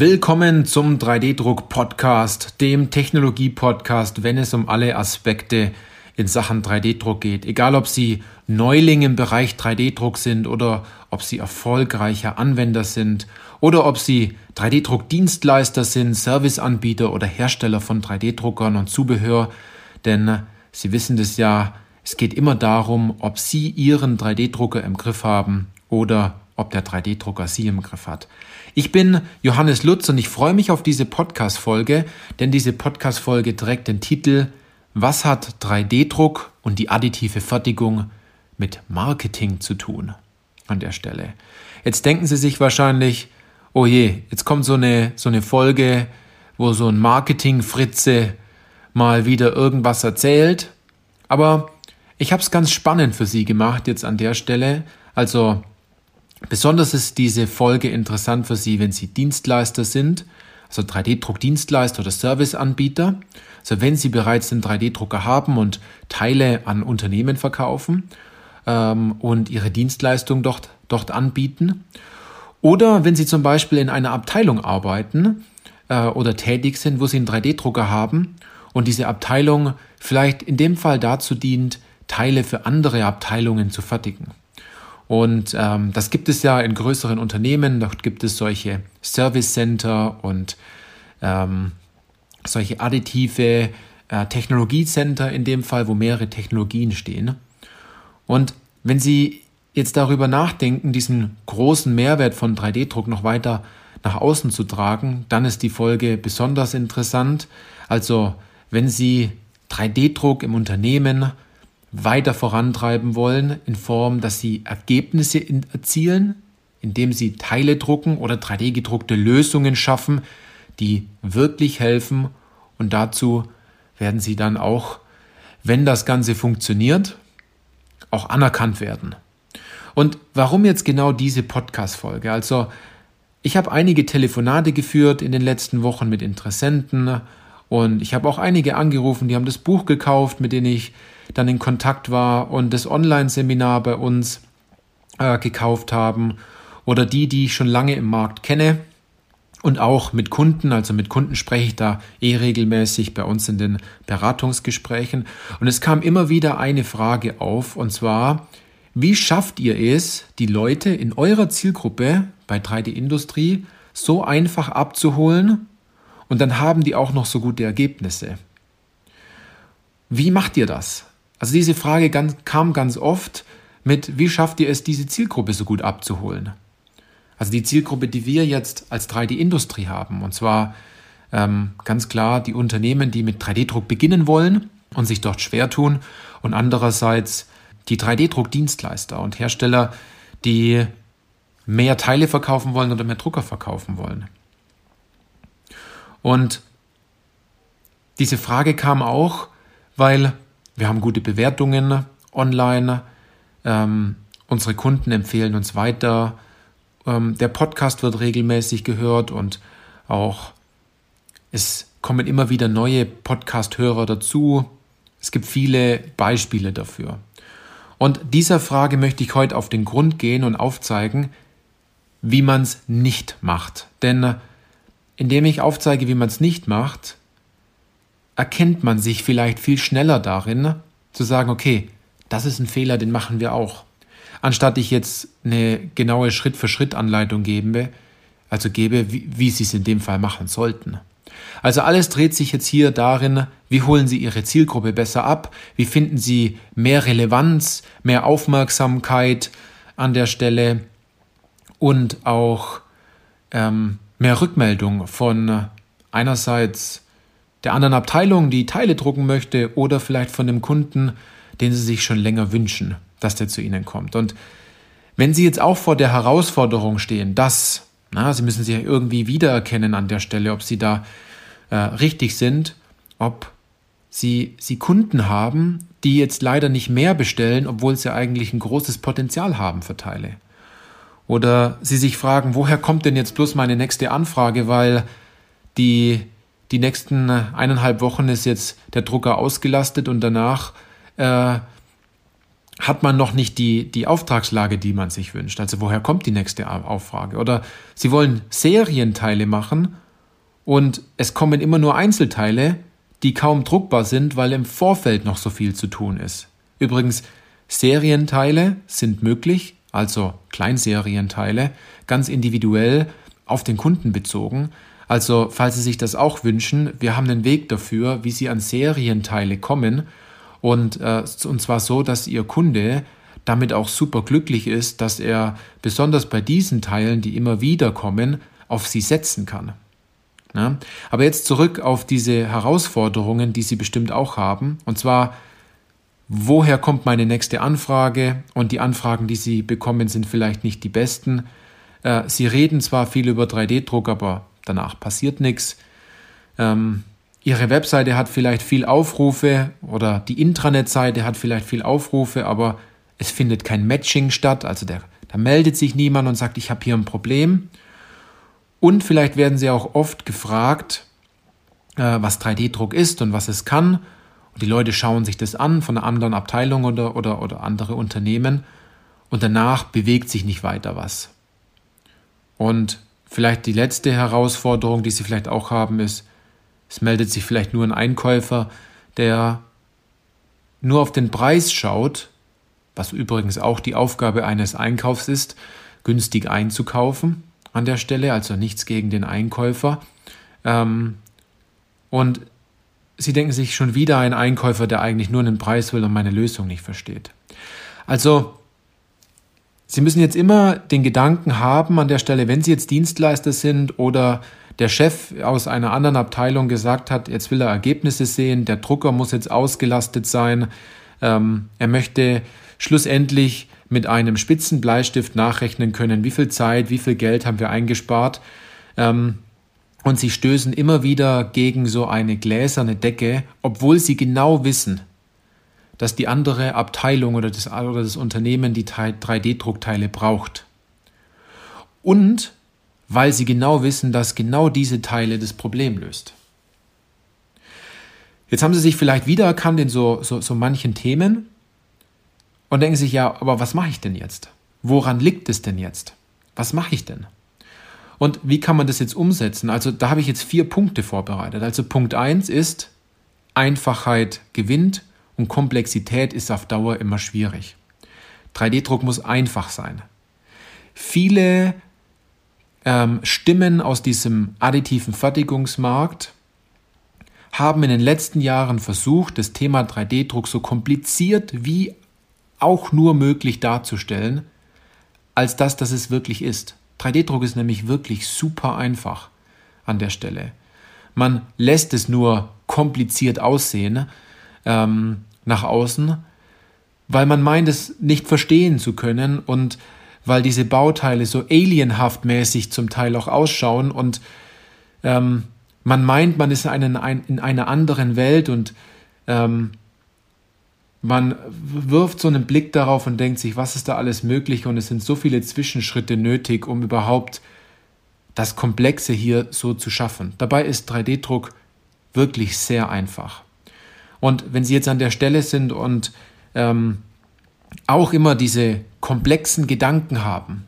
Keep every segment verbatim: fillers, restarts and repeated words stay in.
Willkommen zum drei D Druck Podcast, dem Technologie-Podcast, wenn es um alle Aspekte in Sachen drei D Druck geht. Egal, ob Sie Neuling im Bereich drei D Druck sind oder ob Sie erfolgreicher Anwender sind oder ob Sie drei D Druck Dienstleister sind, Serviceanbieter oder Hersteller von drei D Druckern und Zubehör. Denn Sie wissen das ja, es geht immer darum, ob Sie Ihren drei D Drucker im Griff haben oder ob der drei D Drucker Sie im Griff hat. Ich bin Johannes Lutz und ich freue mich auf diese Podcast-Folge, denn diese Podcast-Folge trägt den Titel Was hat drei D Druck und die additive Fertigung mit Marketing zu tun? An der Stelle. Jetzt denken Sie sich wahrscheinlich, oh je, jetzt kommt so eine, so eine Folge, wo so ein Marketing-Fritze mal wieder irgendwas erzählt. Aber ich habe es ganz spannend für Sie gemacht jetzt an der Stelle. Also besonders ist diese Folge interessant für Sie, wenn Sie Dienstleister sind, also drei D Druck Dienstleister oder Serviceanbieter. Also wenn Sie bereits einen drei D Drucker haben und Teile an Unternehmen verkaufen ähm, und Ihre Dienstleistung dort, dort anbieten. Oder wenn Sie zum Beispiel in einer Abteilung arbeiten äh, oder tätig sind, wo Sie einen drei D Drucker haben und diese Abteilung vielleicht in dem Fall dazu dient, Teile für andere Abteilungen zu fertigen. Und ähm, das gibt es ja in größeren Unternehmen, dort gibt es solche Service Center und ähm, solche additive äh, Technologiecenter in dem Fall, wo mehrere Technologien stehen. Und wenn Sie jetzt darüber nachdenken, diesen großen Mehrwert von drei D Druck noch weiter nach außen zu tragen, dann ist die Folge besonders interessant. Also wenn Sie drei D Druck im Unternehmen weiter vorantreiben wollen, in Form, dass Sie Ergebnisse in, erzielen, indem Sie Teile drucken oder drei D gedruckte Lösungen schaffen, die wirklich helfen. Und dazu werden Sie dann auch, wenn das Ganze funktioniert, auch anerkannt werden. Und warum jetzt genau diese Podcast-Folge? Also, ich habe einige Telefonate geführt in den letzten Wochen mit Interessenten und ich habe auch einige angerufen, die haben das Buch gekauft, mit denen ich dann in Kontakt war und das Online-Seminar bei uns äh, gekauft haben oder die, die ich schon lange im Markt kenne und auch mit Kunden, also mit Kunden spreche ich da eh regelmäßig bei uns in den Beratungsgesprächen und es kam immer wieder eine Frage auf und zwar, wie schafft ihr es, die Leute in eurer Zielgruppe bei drei D Industrie so einfach abzuholen und dann haben die auch noch so gute Ergebnisse? Wie macht ihr das? Also diese Frage ganz, kam ganz oft mit, wie schafft ihr es, diese Zielgruppe so gut abzuholen? Also die Zielgruppe, die wir jetzt als drei D Industrie haben. Und zwar ähm, ganz klar die Unternehmen, die mit drei D Druck beginnen wollen und sich dort schwer tun. Und andererseits die drei D Druck Dienstleister und Hersteller, die mehr Teile verkaufen wollen oder mehr Drucker verkaufen wollen. Und diese Frage kam auch, weil wir haben gute Bewertungen online, ähm, unsere Kunden empfehlen uns weiter, ähm, der Podcast wird regelmäßig gehört und auch es kommen immer wieder neue Podcast-Hörer dazu. Es gibt viele Beispiele dafür. Und dieser Frage möchte ich heute auf den Grund gehen und aufzeigen, wie man es nicht macht. Denn indem ich aufzeige, wie man es nicht macht, erkennt man sich vielleicht viel schneller darin, zu sagen, okay, das ist ein Fehler, den machen wir auch. Anstatt ich jetzt eine genaue Schritt-für-Schritt-Anleitung gebe, also gebe, wie, wie Sie es in dem Fall machen sollten. Also alles dreht sich jetzt hier darin, wie holen Sie Ihre Zielgruppe besser ab, wie finden Sie mehr Relevanz, mehr Aufmerksamkeit an der Stelle und auch ähm, mehr Rückmeldung von einerseits der anderen Abteilung, die Teile drucken möchte oder vielleicht von dem Kunden, den Sie sich schon länger wünschen, dass der zu Ihnen kommt. Und wenn Sie jetzt auch vor der Herausforderung stehen, dass, na, Sie müssen sich ja irgendwie wiedererkennen an der Stelle, ob Sie da äh, richtig sind, ob Sie, Sie Kunden haben, die jetzt leider nicht mehr bestellen, obwohl Sie eigentlich ein großes Potenzial haben für Teile. Oder Sie sich fragen, woher kommt denn jetzt bloß meine nächste Anfrage, weil die Die nächsten eineinhalb Wochen ist jetzt der Drucker ausgelastet und danach äh, hat man noch nicht die, die Auftragslage, die man sich wünscht. Also woher kommt die nächste Auffrage? Oder Sie wollen Serienteile machen und es kommen immer nur Einzelteile, die kaum druckbar sind, weil im Vorfeld noch so viel zu tun ist. Übrigens, Serienteile sind möglich, also Kleinserienteile, ganz individuell auf den Kunden bezogen. Also falls Sie sich das auch wünschen, wir haben einen Weg dafür, wie Sie an Serienteile kommen. Und, äh, und zwar so, dass Ihr Kunde damit auch super glücklich ist, dass er besonders bei diesen Teilen, die immer wieder kommen, auf Sie setzen kann. Ja? Aber jetzt zurück auf diese Herausforderungen, die Sie bestimmt auch haben. Und zwar, woher kommt meine nächste Anfrage? Und die Anfragen, die Sie bekommen, sind vielleicht nicht die besten. Äh, Sie reden zwar viel über drei D Druck, aber danach passiert nichts. Ähm, Ihre Webseite hat vielleicht viel Aufrufe oder die Intranet-Seite hat vielleicht viel Aufrufe, aber es findet kein Matching statt. Also der, da meldet sich niemand und sagt, ich habe hier ein Problem. Und vielleicht werden Sie auch oft gefragt, äh, was drei D Druck ist und was es kann. Und die Leute schauen sich das an von einer anderen Abteilung oder, oder, oder andere Unternehmen. Und danach bewegt sich nicht weiter was. Und vielleicht die letzte Herausforderung, die Sie vielleicht auch haben, ist, es meldet sich vielleicht nur ein Einkäufer, der nur auf den Preis schaut, was übrigens auch die Aufgabe eines Einkaufs ist, günstig einzukaufen an der Stelle, also nichts gegen den Einkäufer. Und Sie denken sich schon wieder ein Einkäufer, der eigentlich nur einen Preis will und meine Lösung nicht versteht. Also Sie müssen jetzt immer den Gedanken haben an der Stelle, wenn Sie jetzt Dienstleister sind oder der Chef aus einer anderen Abteilung gesagt hat, jetzt will er Ergebnisse sehen, der Drucker muss jetzt ausgelastet sein, ähm, er möchte schlussendlich mit einem spitzen Bleistift nachrechnen können, wie viel Zeit, wie viel Geld haben wir eingespart. Ähm, und Sie stößen immer wieder gegen so eine gläserne Decke, obwohl Sie genau wissen, dass die andere Abteilung oder das, oder das Unternehmen die drei D Druckteile braucht. Und weil sie genau wissen, dass genau diese Teile das Problem löst. Jetzt haben Sie sich vielleicht wiedererkannt in so, so, so manchen Themen und denken sich, ja, aber was mache ich denn jetzt? Woran liegt es denn jetzt? Was mache ich denn? Und wie kann man das jetzt umsetzen? Also da habe ich jetzt vier Punkte vorbereitet. Also Punkt eins ist, Einfachheit gewinnt. Und Komplexität ist auf Dauer immer schwierig. drei D Druck muss einfach sein. Viele ähm, Stimmen aus diesem additiven Fertigungsmarkt haben in den letzten Jahren versucht, das Thema drei D Druck so kompliziert wie auch nur möglich darzustellen, als das, das es wirklich ist. drei D Druck ist nämlich wirklich super einfach an der Stelle. Man lässt es nur kompliziert aussehen, ähm, nach außen, weil man meint, es nicht verstehen zu können und weil diese Bauteile so alienhaft mäßig zum Teil auch ausschauen und ähm, man meint, man ist in, einen, ein, in einer anderen Welt und ähm, man wirft so einen Blick darauf und denkt sich, was ist da alles möglich und es sind so viele Zwischenschritte nötig, um überhaupt das Komplexe hier so zu schaffen. Dabei ist drei D Druck wirklich sehr einfach. Und wenn Sie jetzt an der Stelle sind und ähm, auch immer diese komplexen Gedanken haben,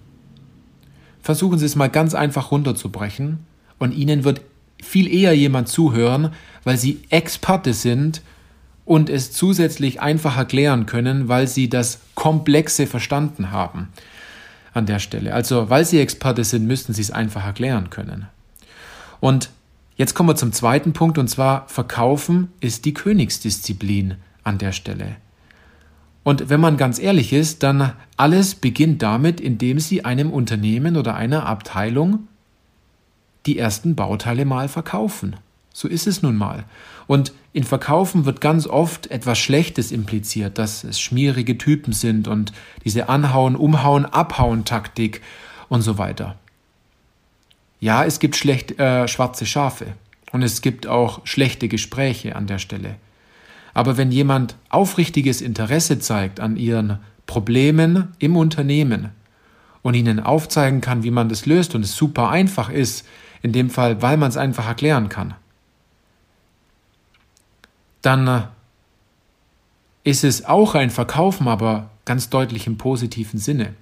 versuchen Sie es mal ganz einfach runterzubrechen und Ihnen wird viel eher jemand zuhören, weil Sie Experte sind und es zusätzlich einfach erklären können, weil Sie das Komplexe verstanden haben an der Stelle. Also weil Sie Experte sind, müssen Sie es einfach erklären können. Und jetzt kommen wir zum zweiten Punkt und zwar Verkaufen ist die Königsdisziplin an der Stelle. Und wenn man ganz ehrlich ist, dann alles beginnt damit, indem Sie einem Unternehmen oder einer Abteilung die ersten Bauteile mal verkaufen. So ist es nun mal. Und in Verkaufen wird ganz oft etwas Schlechtes impliziert, dass es schmierige Typen sind und diese Anhauen, Umhauen, Abhauen-Taktik und so weiter. Ja, es gibt schlecht, äh, schwarze Schafe und es gibt auch schlechte Gespräche an der Stelle. Aber wenn jemand aufrichtiges Interesse zeigt an Ihren Problemen im Unternehmen und Ihnen aufzeigen kann, wie man das löst und es super einfach ist, in dem Fall, weil man es einfach erklären kann, dann ist es auch ein Verkaufen, aber ganz deutlich im positiven Sinne.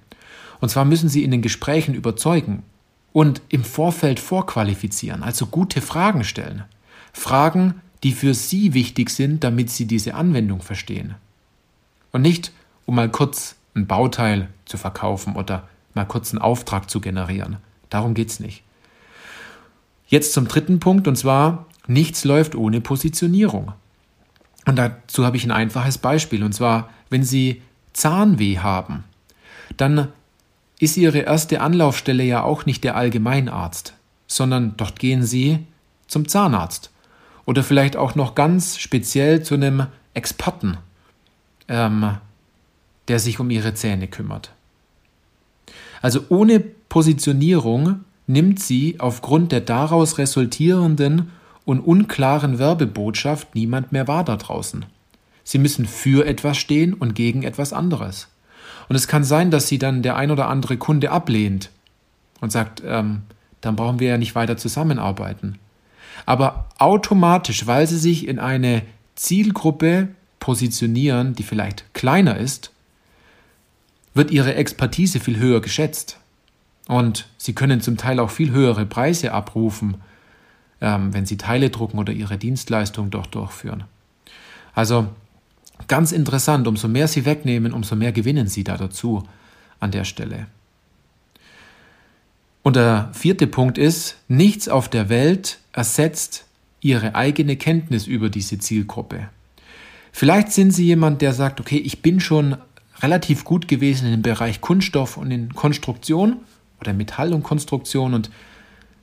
Und zwar müssen Sie in den Gesprächen überzeugen und im Vorfeld vorqualifizieren, also gute Fragen stellen. Fragen, die für Sie wichtig sind, damit Sie diese Anwendung verstehen. Und nicht, um mal kurz ein Bauteil zu verkaufen oder mal kurz einen Auftrag zu generieren. Darum geht's nicht. Jetzt zum dritten Punkt, und zwar, nichts läuft ohne Positionierung. Und dazu habe ich ein einfaches Beispiel, und zwar, wenn Sie Zahnweh haben, dann ist Ihre erste Anlaufstelle ja auch nicht der Allgemeinarzt, sondern dort gehen Sie zum Zahnarzt oder vielleicht auch noch ganz speziell zu einem Experten, ähm, der sich um Ihre Zähne kümmert. Also ohne Positionierung nimmt Sie aufgrund der daraus resultierenden und unklaren Werbebotschaft niemand mehr wahr da draußen. Sie müssen für etwas stehen und gegen etwas anderes. Und es kann sein, dass Sie dann der ein oder andere Kunde ablehnt und sagt, ähm, dann brauchen wir ja nicht weiter zusammenarbeiten. Aber automatisch, weil Sie sich in eine Zielgruppe positionieren, die vielleicht kleiner ist, wird Ihre Expertise viel höher geschätzt. Und Sie können zum Teil auch viel höhere Preise abrufen, wenn Sie Teile drucken oder Ihre Dienstleistung doch durchführen. Also ganz interessant, umso mehr Sie wegnehmen, umso mehr gewinnen Sie da dazu an der Stelle. Und der vierte Punkt ist, nichts auf der Welt ersetzt Ihre eigene Kenntnis über diese Zielgruppe. Vielleicht sind Sie jemand, der sagt, okay, ich bin schon relativ gut gewesen in dem Bereich Kunststoff und in Konstruktion oder Metall und Konstruktion, und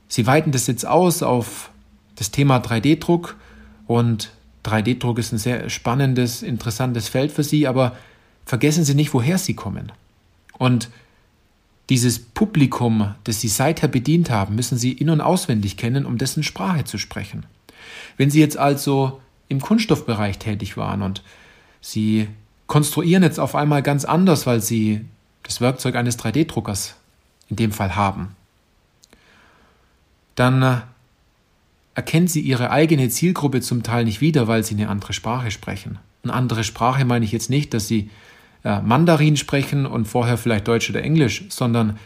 Sie weiten das jetzt aus auf das Thema drei D Druck, und drei D Druck ist ein sehr spannendes, interessantes Feld für Sie, aber vergessen Sie nicht, woher Sie kommen. Und dieses Publikum, das Sie seither bedient haben, müssen Sie in- und auswendig kennen, um dessen Sprache zu sprechen. Wenn Sie jetzt also im Kunststoffbereich tätig waren und Sie konstruieren jetzt auf einmal ganz anders, weil Sie das Werkzeug eines drei D Druckers in dem Fall haben, dann erkennen Sie Ihre eigene Zielgruppe zum Teil nicht wieder, weil Sie eine andere Sprache sprechen. Eine andere Sprache meine ich jetzt nicht, dass Sie äh, Mandarin sprechen und vorher vielleicht Deutsch oder Englisch, sondern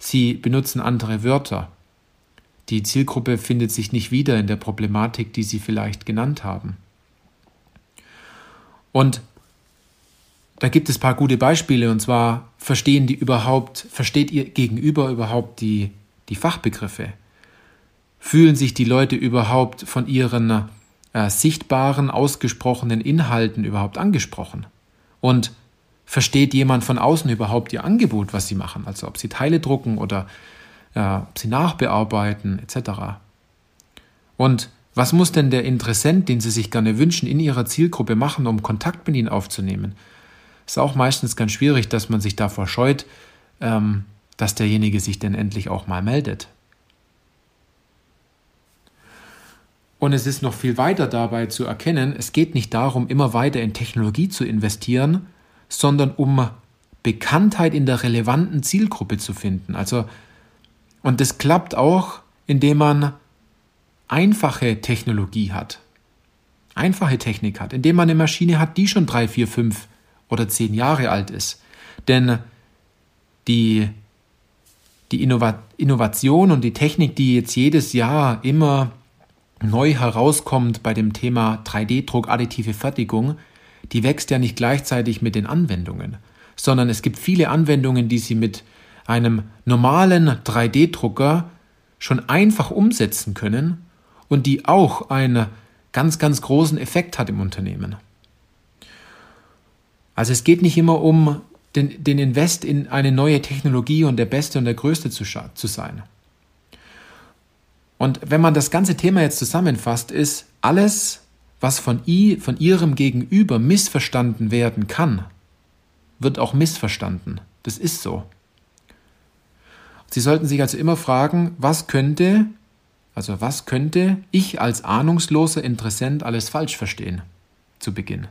Sie benutzen andere Wörter. Die Zielgruppe findet sich nicht wieder in der Problematik, die Sie vielleicht genannt haben. Und da gibt es ein paar gute Beispiele, und zwar verstehen die überhaupt, versteht Ihr Gegenüber überhaupt die, die Fachbegriffe? Fühlen sich die Leute überhaupt von ihren äh, sichtbaren, ausgesprochenen Inhalten überhaupt angesprochen? Und versteht jemand von außen überhaupt ihr Angebot, was sie machen? Also ob sie Teile drucken oder äh, ob sie nachbearbeiten et cetera. Und was muss denn der Interessent, den Sie sich gerne wünschen, in Ihrer Zielgruppe machen, um Kontakt mit Ihnen aufzunehmen? Ist auch meistens ganz schwierig, dass man sich davor scheut, ähm, dass derjenige sich denn endlich auch mal meldet. Und es ist noch viel weiter dabei zu erkennen, es geht nicht darum, immer weiter in Technologie zu investieren, sondern um Bekanntheit in der relevanten Zielgruppe zu finden. Also, und das klappt auch, indem man einfache Technologie hat, einfache Technik hat, indem man eine Maschine hat, die schon drei, vier, fünf oder zehn Jahre alt ist. Denn die, die Innova- Innovation und die Technik, die jetzt jedes Jahr immer neu herauskommt bei dem Thema drei D Druck, additive Fertigung, die wächst ja nicht gleichzeitig mit den Anwendungen, sondern es gibt viele Anwendungen, die Sie mit einem normalen drei D Drucker schon einfach umsetzen können und die auch einen ganz, ganz großen Effekt hat im Unternehmen. Also es geht nicht immer um den, den Invest in eine neue Technologie und der Beste und der Größte zu, zu sein. Und wenn man das ganze Thema jetzt zusammenfasst, ist alles, was von, I, von Ihrem Gegenüber missverstanden werden kann, wird auch missverstanden. Das ist so. Sie sollten sich also immer fragen, was könnte, also was könnte ich als ahnungsloser Interessent alles falsch verstehen zu Beginn?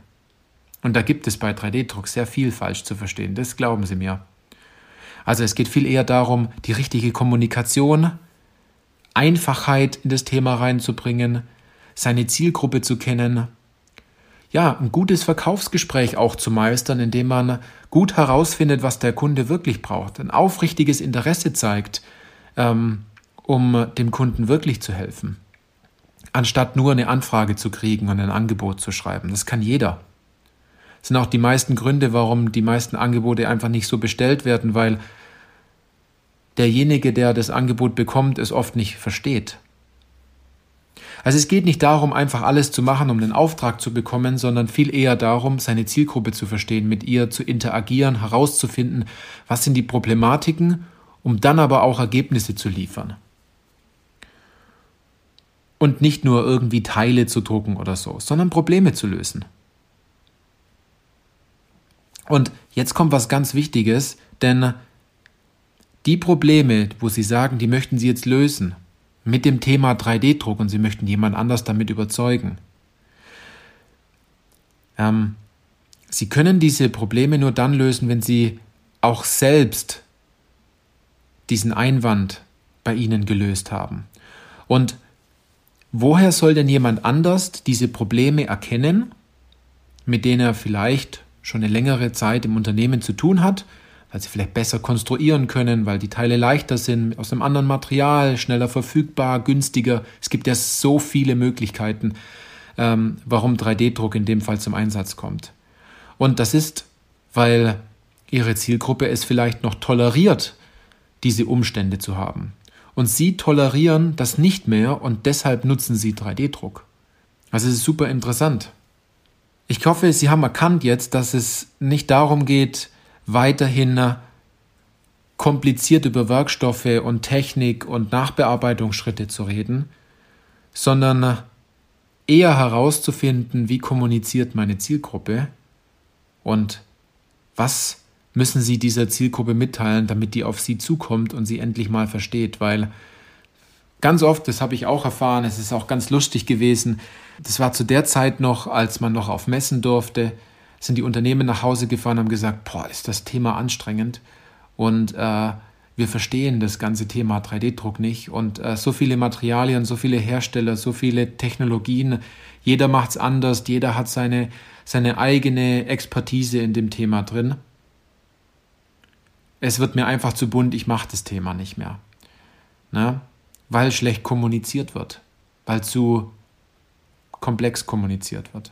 Und da gibt es bei drei D Druck sehr viel falsch zu verstehen, das glauben Sie mir. Also es geht viel eher darum, die richtige Kommunikation, Einfachheit in das Thema reinzubringen, seine Zielgruppe zu kennen, ja, ein gutes Verkaufsgespräch auch zu meistern, indem man gut herausfindet, was der Kunde wirklich braucht, ein aufrichtiges Interesse zeigt, ähm, um dem Kunden wirklich zu helfen, anstatt nur eine Anfrage zu kriegen und ein Angebot zu schreiben. Das kann jeder. Das sind auch die meisten Gründe, warum die meisten Angebote einfach nicht so bestellt werden, weil derjenige, der das Angebot bekommt, es oft nicht versteht. Also es geht nicht darum, einfach alles zu machen, um den Auftrag zu bekommen, sondern viel eher darum, seine Zielgruppe zu verstehen, mit ihr zu interagieren, herauszufinden, was sind die Problematiken, um dann aber auch Ergebnisse zu liefern. Und nicht nur irgendwie Teile zu drucken oder so, sondern Probleme zu lösen. Und jetzt kommt was ganz Wichtiges, denn die Probleme, wo Sie sagen, die möchten Sie jetzt lösen, mit dem Thema drei D Druck und Sie möchten jemand anders damit überzeugen. Ähm, Sie können diese Probleme nur dann lösen, wenn Sie auch selbst diesen Einwand bei Ihnen gelöst haben. Und woher soll denn jemand anders diese Probleme erkennen, mit denen er vielleicht schon eine längere Zeit im Unternehmen zu tun hat, weil sie vielleicht besser konstruieren können, weil die Teile leichter sind, aus einem anderen Material, schneller verfügbar, günstiger. Es gibt ja so viele Möglichkeiten, ähm, warum drei D Druck in dem Fall zum Einsatz kommt. Und das ist, weil Ihre Zielgruppe es vielleicht noch toleriert, diese Umstände zu haben. Und Sie tolerieren das nicht mehr und deshalb nutzen Sie drei D Druck. Also es ist super interessant. Ich hoffe, Sie haben erkannt jetzt, dass es nicht darum geht, weiterhin kompliziert über Werkstoffe und Technik und Nachbearbeitungsschritte zu reden, sondern eher herauszufinden, wie kommuniziert meine Zielgruppe und was müssen Sie dieser Zielgruppe mitteilen, damit die auf Sie zukommt und sie endlich mal versteht, weil ganz oft, das habe ich auch erfahren, es ist auch ganz lustig gewesen, das war zu der Zeit noch, als man noch auf Messen durfte, sind die Unternehmen nach Hause gefahren und haben gesagt, boah, ist das Thema anstrengend und äh, wir verstehen das ganze Thema drei D Druck nicht und äh, so viele Materialien, so viele Hersteller, so viele Technologien, jeder macht's anders, jeder hat seine, seine eigene Expertise in dem Thema drin. Es wird mir einfach zu bunt, ich mache das Thema nicht mehr. Ne? Weil schlecht kommuniziert wird, weil zu komplex kommuniziert wird.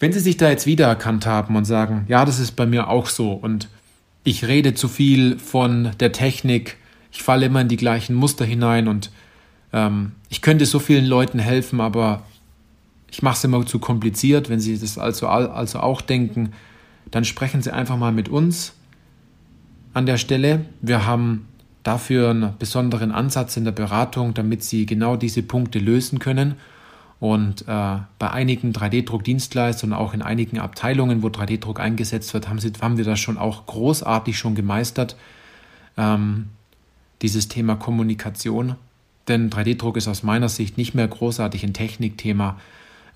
Wenn Sie sich da jetzt wiedererkannt haben und sagen, ja, das ist bei mir auch so und ich rede zu viel von der Technik, ich falle immer in die gleichen Muster hinein und ähm, ich könnte so vielen Leuten helfen, aber ich mache es immer zu kompliziert. Wenn Sie das also, also auch denken, dann sprechen Sie einfach mal mit uns an der Stelle. Wir haben dafür einen besonderen Ansatz in der Beratung, damit Sie genau diese Punkte lösen können. Und äh, bei einigen drei D Druck Dienstleistern und auch in einigen Abteilungen, wo drei D Druck eingesetzt wird, haben, sie, haben wir das schon auch großartig schon gemeistert, ähm, dieses Thema Kommunikation. Denn drei D Druck ist aus meiner Sicht nicht mehr großartig ein Technikthema.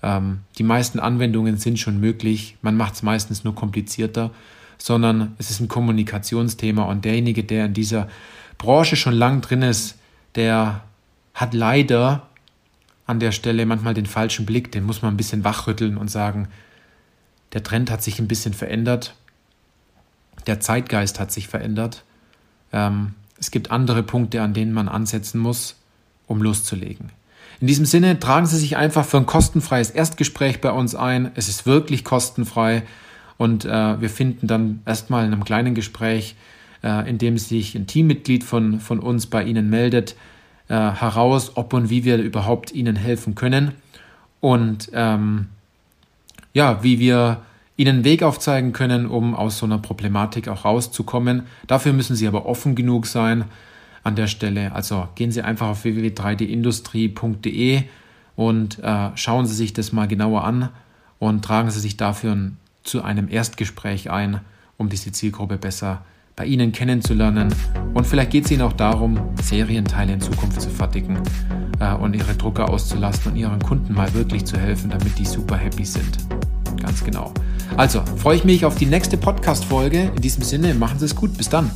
Ähm, die meisten Anwendungen sind schon möglich. Man macht es meistens nur komplizierter, sondern es ist ein Kommunikationsthema. Und derjenige, der in dieser Branche schon lang drin ist, der hat leider an der Stelle manchmal den falschen Blick, den muss man ein bisschen wachrütteln und sagen, der Trend hat sich ein bisschen verändert, der Zeitgeist hat sich verändert. Ähm, es gibt andere Punkte, an denen man ansetzen muss, um loszulegen. In diesem Sinne, tragen Sie sich einfach für ein kostenfreies Erstgespräch bei uns ein. Es ist wirklich kostenfrei und äh, wir finden dann erstmal in einem kleinen Gespräch, äh, in dem sich ein Teammitglied von, von uns bei Ihnen meldet, Äh, heraus, ob und wie wir überhaupt Ihnen helfen können und ähm, ja, wie wir Ihnen einen Weg aufzeigen können, um aus so einer Problematik auch rauszukommen. Dafür müssen Sie aber offen genug sein an der Stelle. Also gehen Sie einfach auf w w w punkt drei d industrie punkt d e und äh, schauen Sie sich das mal genauer an und tragen Sie sich dafür ein, zu einem Erstgespräch ein, um diese Zielgruppe besser zu bei Ihnen kennenzulernen und vielleicht geht es Ihnen auch darum, Serienteile in Zukunft zu fertigen äh, und Ihre Drucker auszulasten und Ihren Kunden mal wirklich zu helfen, damit die super happy sind. Ganz genau. Also freue ich mich auf die nächste Podcast-Folge. In diesem Sinne, machen Sie es gut. Bis dann.